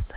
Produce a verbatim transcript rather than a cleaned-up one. Deus.